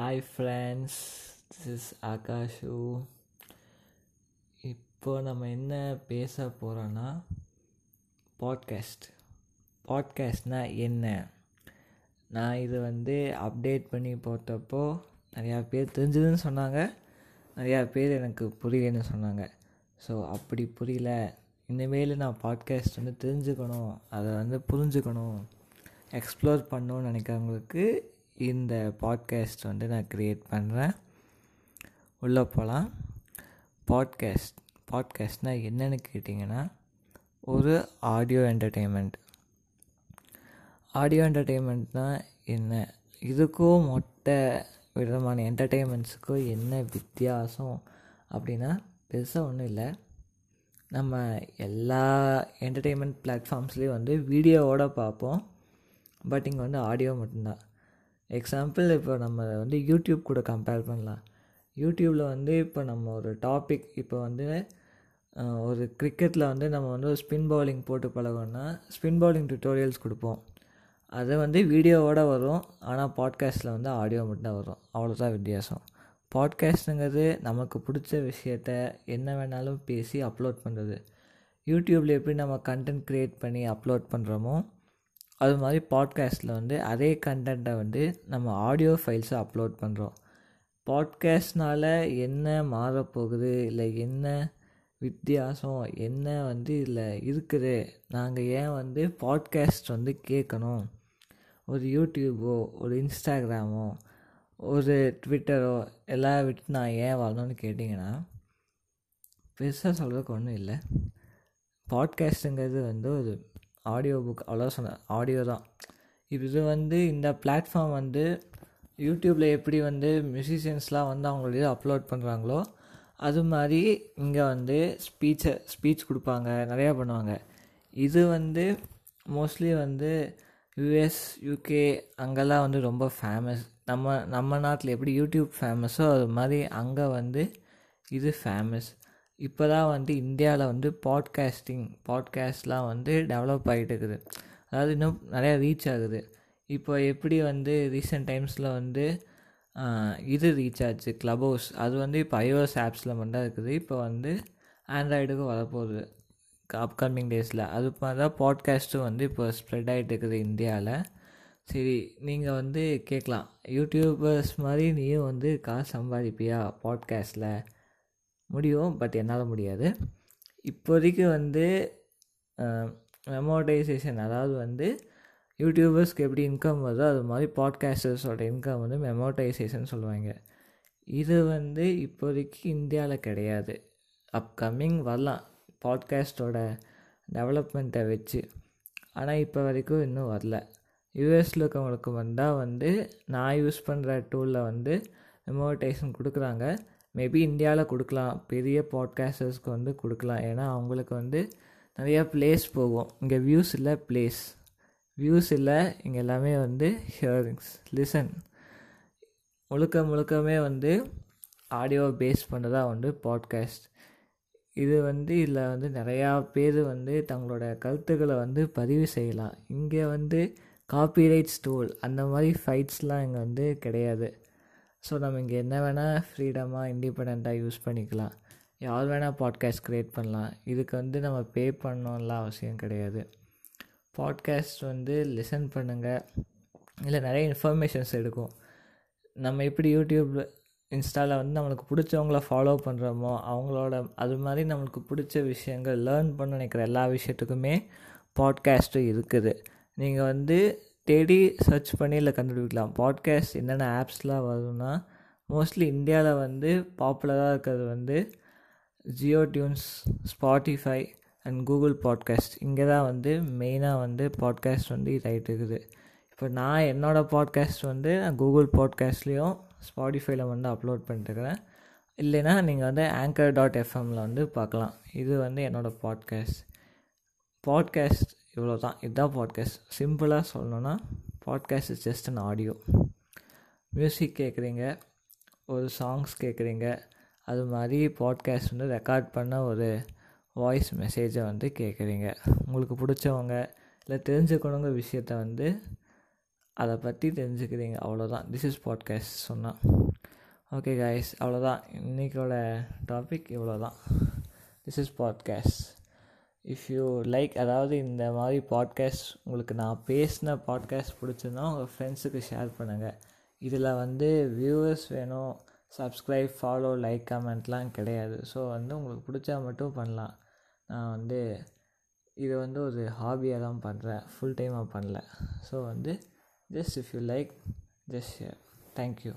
Hi friends, this is Akash. இப்போது நம்ம என்ன பேச போகிறோன்னா பாட்காஸ்ட்னால் என்ன? நான் இது அப்டேட் பண்ணி போட்டப்போ நிறையா பேர் தெரிஞ்சதுன்னு சொன்னாங்க, நிறையா பேர் எனக்கு புரியலன்னு சொன்னாங்க. ஸோ அப்படி புரியல, இனிமேல் நான் பாட்காஸ்ட் தெரிஞ்சுக்கணும், அதை புரிஞ்சுக்கணும், எக்ஸ்ப்ளோர் பண்ணணும்னு நினைக்கிறவங்களுக்கு இந்த பாட்காஸ்ட் நான் க்ரியேட் பண்ணுறேன். உள்ளே போகலாம். பாட்காஸ்ட்னால் என்னென்னு கேட்டிங்கன்னா, ஒரு ஆடியோ என்டர்டெயின்மெண்ட்னால் என்ன? இதுக்கும் மொத்த விதமான என்டர்டெயின்மெண்ட்ஸுக்கும் என்ன வித்தியாசம் அப்படின்னா, பெருசாக ஒன்றும் இல்லை. நம்ம எல்லா என்டர்டெயின்மெண்ட் பிளாட்ஃபார்ம்ஸ்லேயும் வீடியோவோடு பார்ப்போம். பட் இங்கே ஆடியோ மட்டும்தான். எக்ஸாம்பிள், இப்போ நம்ம யூடியூப் கூட கம்பேர் பண்ணலாம். யூடியூப்பில் இப்போ நம்ம ஒரு டாபிக், இப்போ ஒரு கிரிக்கெட்டில் நம்ம ஒரு ஸ்பின் பவுலிங் போட்டு பழகணும்னா ஸ்பின் பவுலிங் டியூட்டோரியல்ஸ் கொடுப்போம். அது வீடியோவோடு வரும். ஆனால் பாட்காஸ்ட்டில் ஆடியோ மட்டும்தான் வரும். அவ்வளோதான் வித்தியாசம். பாட்காஸ்ட்டுங்கிறது நமக்கு பிடிச்ச விஷயத்த என்ன வேணாலும் பேசி அப்லோட் பண்ணுறது. யூடியூப்பில் எப்படி நம்ம கண்டென்ட் க்ரியேட் பண்ணி அப்லோட் பண்ணுறோமோ அது மாதிரி பாட்காஸ்ட்டில் அதே கண்டெண்ட்டை நம்ம ஆடியோ ஃபைல்ஸை அப்லோட் பண்ணுறோம். பாட்காஸ்ட்னால் என்ன மாறப்போகுது, இல்லை என்ன வித்தியாசம், என்ன இதில் இருக்குது, நாங்கள் ஏன் பாட்காஸ்ட் கேட்கணும்? ஒரு யூடியூபோ, ஒரு இன்ஸ்டாகிராமோ, ஒரு ட்விட்டரோ எல்லாம் விட்டு நான் ஏன் வரணும்னு கேட்டிங்கன்னா, பெருசாக சொல்கிறதுக்கு ஒன்றும் இல்லை. பாட்காஸ்ட்டுங்கிறது ஒரு ஆடியோ புக், அவ்வளோ சொன்னேன். ஆடியோ தான். இப்போ இது இந்த பிளாட்ஃபார்ம் யூடியூப்பில் எப்படி மியூசிஷியன்ஸ்லாம் அவங்களுடைய அப்லோட் பண்ணுறாங்களோ அது மாதிரி இங்கே ஸ்பீச் கொடுப்பாங்க, நிறையா பண்ணுவாங்க. இது மோஸ்ட்லி யுஎஸ், யூகே அங்கெல்லாம் ரொம்ப ஃபேமஸ். நம்ம நாட்டில் எப்படி யூடியூப் ஃபேமஸோ அது மாதிரி அங்கே இது ஃபேமஸ். இப்போ தான் இந்தியாவில் பாட்காஸ்ட்லாம் டெவலப் ஆகிட்டு இருக்குது. அதாவது இன்னும் நிறையா ரீச் ஆகுது. இப்போ எப்படி ரீசெண்ட் டைம்ஸில் இது ரீச் ஆச்சு, க்ளப் ஹவுஸ். அது இப்போ iOS ஆப்ஸில் மட்டும் இருக்குது. இப்போ ஆண்ட்ராய்டுக்கும் வரப்போகுது அப்கமிங் டேஸில். அது மாதிரி தான் பாட்காஸ்ட்டும் இப்போ ஸ்ப்ரெட் ஆகிட்டு இருக்குது இந்தியாவில். சரி, நீங்கள் கேட்கலாம், யூடியூபர்ஸ் மாதிரி நீயும் காசு சம்பாதிப்பியா பாட்காஸ்ட்டில்? முடியும், பட் என்னால் முடியாது. இப்போதைக்கு மெமோடைசேஷன், அதாவது யூடியூபர்ஸ்க்கு எப்படி இன்கம் வருதோ அது மாதிரி பாட்காஸ்டர்ஸோட இன்கம் மெமோடைசேஷன் சொல்லுவாங்க. இது இப்போதைக்கு இந்தியாவில் கிடையாது. அப்கமிங் வரலாம் பாட்காஸ்டோட டெவலப்மெண்ட்டை வச்சு. ஆனால் இப்போ வரைக்கும் இன்னும் வரல. யூஎஸில் இருக்கவங்களுக்கு வந்தால் நான் யூஸ் பண்ணுற டூலில் மெமோடைசேஷன் கொடுக்குறாங்க. மேபி இந்தியாவில் கொடுக்கலாம், பெரிய பாட்காஸ்டர்ஸ்க்கு கொடுக்கலாம். ஏன்னா அவங்களுக்கு நிறையா ப்ளேஸ் போகும். இங்கே வியூஸ் இல்லை, இங்கே எல்லாமே ஹியரிங்ஸ், லிசன். முழுக்கமே ஆடியோ பேஸ் பண்ணதா பாட்காஸ்ட். இது இதில் நிறையா பேர் தங்களோட கருத்துக்களை பதிவு செய்யலாம். இங்கே காப்பிரைட்ஸ் டூல் அந்த மாதிரி ஃபைட்ஸ்லாம் இங்கே கிடையாது. ஸோ நம்ம இங்கே என்ன வேணால் ஃப்ரீடமாக இண்டிபெண்ட்டாக யூஸ் பண்ணிக்கலாம். யார் வேணால் பாட்காஸ்ட் க்ரியேட் பண்ணலாம். இதுக்கு நம்ம பே பண்ணணும்லாம் அவசியம் கிடையாது. பாட்காஸ்ட் லிசன் பண்ணுங்கள். இல்லை நிறைய இன்ஃபர்மேஷன்ஸ் எடுக்கும். நம்ம எப்படி யூடியூப், இன்ஸ்டாவில் நம்மளுக்கு பிடிச்சவங்கள ஃபாலோ பண்ணுறோமோ அவங்களோட அது மாதிரி நம்மளுக்கு பிடிச்ச விஷயங்கள் லேர்ன் பண்ண நினைக்கிற எல்லா விஷயத்துக்குமே பாட்காஸ்ட்டும் இருக்குது. நீங்கள் தேடி சர்ச் பண்ணி இல்லை கண்டுபிடிக்கலாம். பாட்காஸ்ட் என்னென்ன ஆப்ஸ்லாம் வரும்னா, மோஸ்ட்லி இந்தியாவில் பாப்புலராக இருக்கிறது Jio tunes, Spotify and Google podcast. இங்கே தான் மெயினாக பாட்காஸ்ட் இதாகிட்டு இருக்குது. இப்போ நான் என்னோடய பாட்காஸ்ட் நான் கூகுள் பாட்காஸ்ட்லேயும் ஸ்பாட்டிஃபைல அப்லோட் பண்ணிட்டுருக்கிறேன். இல்லைன்னா நீங்கள் anchor.fmல பார்க்கலாம். இது என்னோடய பாட்காஸ்ட் இவ்வளோ தான். இதுதான் பாட்காஸ்ட். சிம்பிளாக சொல்லணுன்னா podcast is just an audio. Music கேட்குறீங்க, ஒரு சாங்ஸ் கேட்குறீங்க, அது மாதிரி பாட்காஸ்ட் ரெக்கார்ட் பண்ண ஒரு வாய்ஸ் மெசேஜை கேட்குறீங்க. உங்களுக்கு பிடிச்சவங்க இல்லை தெரிஞ்சுக்கணுங்கிற விஷயத்த அதை பற்றி தெரிஞ்சுக்கிறீங்க. அவ்வளோதான், திஸ் இஸ் பாட்காஸ்ட் சொன்னால். ஓகே கைஸ், அவ்வளோதான், இன்றைக்கோட டாபிக் இவ்வளோ தான். This is podcast. If you like, அதாவது இந்த மாதிரி பாட்காஸ்ட் உங்களுக்கு நான் பேசின பாட்காஸ்ட் பிடிச்சிருந்தா உங்கள் ஃப்ரெண்ட்ஸுக்கு ஷேர் பண்ணுங்கள். இதில் வந்து வியூவர்ஸ் வேணும், சப்ஸ்கிரைப், ஃபாலோ, லைக், கமெண்ட்லாம் கிடையாது. ஸோ வந்து உங்களுக்கு பிடிச்சா மட்டும் பண்ணலாம். நான் வந்து இது வந்து ஒரு ஹாபியாக தான் பண்ணுறேன், ஃபுல் டைமாக பண்ணல. ஸோ வந்து just if you like, just share. Thank you.